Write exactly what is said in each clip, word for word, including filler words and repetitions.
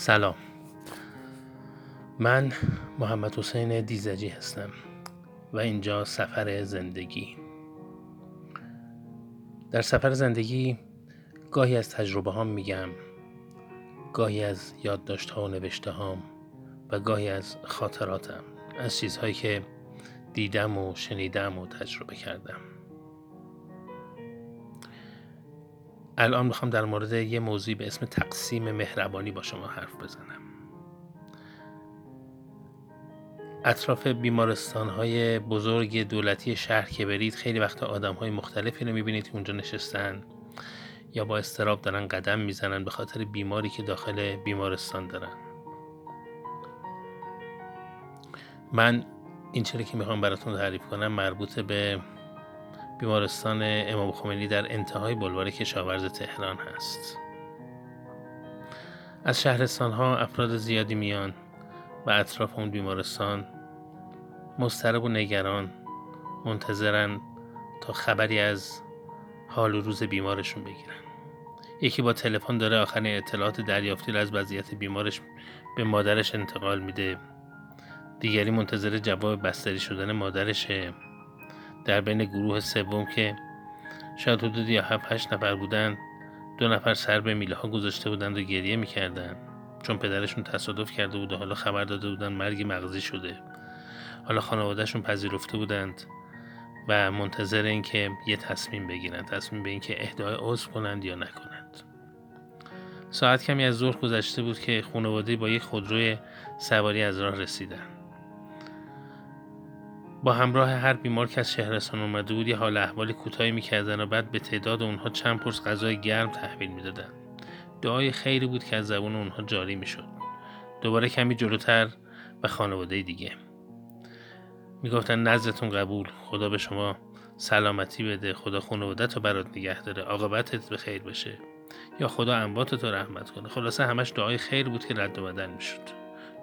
سلام، من محمد حسین دیزجی هستم و اینجا سفر زندگی. در سفر زندگی گاهی از تجربه هام میگم، گاهی از یادداشت ها و نوشته هام و گاهی از خاطراتم، از چیزهایی که دیدم و شنیدم و تجربه کردم. الان میخوام در مورد یه موضوعی به اسم تقسیم مهربانی با شما حرف بزنم. اطراف بیمارستان‌های بزرگ دولتی شهر که برید، خیلی وقتا آدم‌های مختلفی رو می‌بینید که اونجا نشستن یا با اضطراب دارن قدم میزنن به خاطر بیماری که داخل بیمارستان دارن. من این چیزی که میخوام براتون تعریف کنم مربوط به بیمارستان امام خمینی در انتهای بلواره کشاورز تهران هست. از شهرستان‌ها افراد زیادی میان و اطراف اون بیمارستان مضطرب و نگران منتظرن تا خبری از حال و روز بیمارشون بگیرن. یکی با تلفن داره آخرین اطلاعات دریافتی رو از وضعیت بیمارش به مادرش انتقال میده، دیگری منتظر جواب بستری شدن مادرشه. در بین گروه سوم که شاید حدود یا هفت هشت نفر بودن، دو نفر سر به میله ها گذاشته بودند و گریه میکردن چون پدرشون تصادف کرده بود و حالا خبر داده بودن مرگ مغزی شده. حالا خانوادهشون پذیرفته بودند و منتظر این که یه تصمیم بگیرند، تصمیم به این که اهدای عضو کنند یا نکنند. ساعت کمی از ظهر گذشته بود که خانواده با یک خودروی سواری از راه رسیدند. با همراه هر بیمار که از شهرستان اومده بود یه حال احوال کوتاهی می‌کردن و بعد به تعداد اونها چند پرس غذای گرم تحویل می‌دادن. دعای خیری بود که از زبان اونها جاری می‌شد. دوباره کمی جلوتر به خانواده دیگه می‌گفتن نذرتون قبول، خدا به شما سلامتی بده، خدا خانواده‌ت رو برات نگه داره، عاقبتت به خیر بشه، یا خدا امواتت رو رحمت کنه. خلاصه همش دعای خیر بود که رد و بدل می‌شد.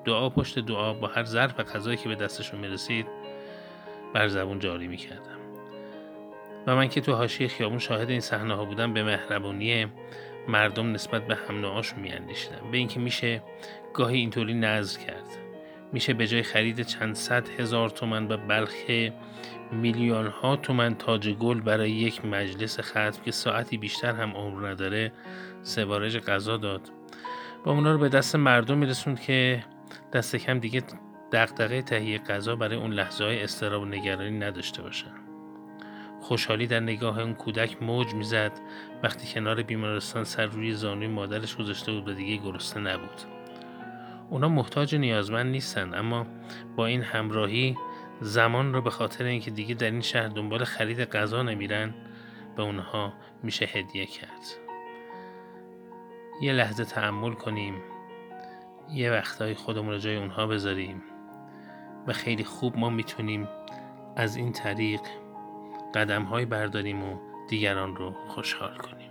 دعا پشت دعا با هر ظرف غذایی که به دستشون می‌رسید بر زبون جاری میکردم و من که تو حاشیه خیابون شاهد این صحنه ها بودم به مهربانی مردم نسبت به هم نوعاشون میاندیشیدم، به اینکه میشه گاهی اینطوری نذر کرد، میشه به جای خرید چند صد هزار تومان و بلکه میلیون ها تومان تاج گل برای یک مجلس ختم که ساعتی بیشتر هم عمر نداره سفارش غذا داد و اونا رو به دست مردم میرسوند که دست کم دیگه دغدغه تهیه غذا برای اون لحظه‌های اضطراب و نگرانی نداشته باشن. خوشحالی در نگاه اون کودک موج میزد وقتی کنار بیمارستان سر روی زانوی مادرش گذاشته بود و دیگه گرسنه نبود. اونا محتاج و نیازمند نیستن، اما با این همراهی زمان رو به خاطر اینکه دیگه در این شهر دنبال خرید غذا نمیرن به اونها میشه هدیه کرد. یه لحظه تأمل کنیم، یه وقتایی خودمون رو جای اونها بذاریم و خیلی خوب ما میتونیم از این طریق قدم‌های برداریم و دیگران رو خوشحال کنیم.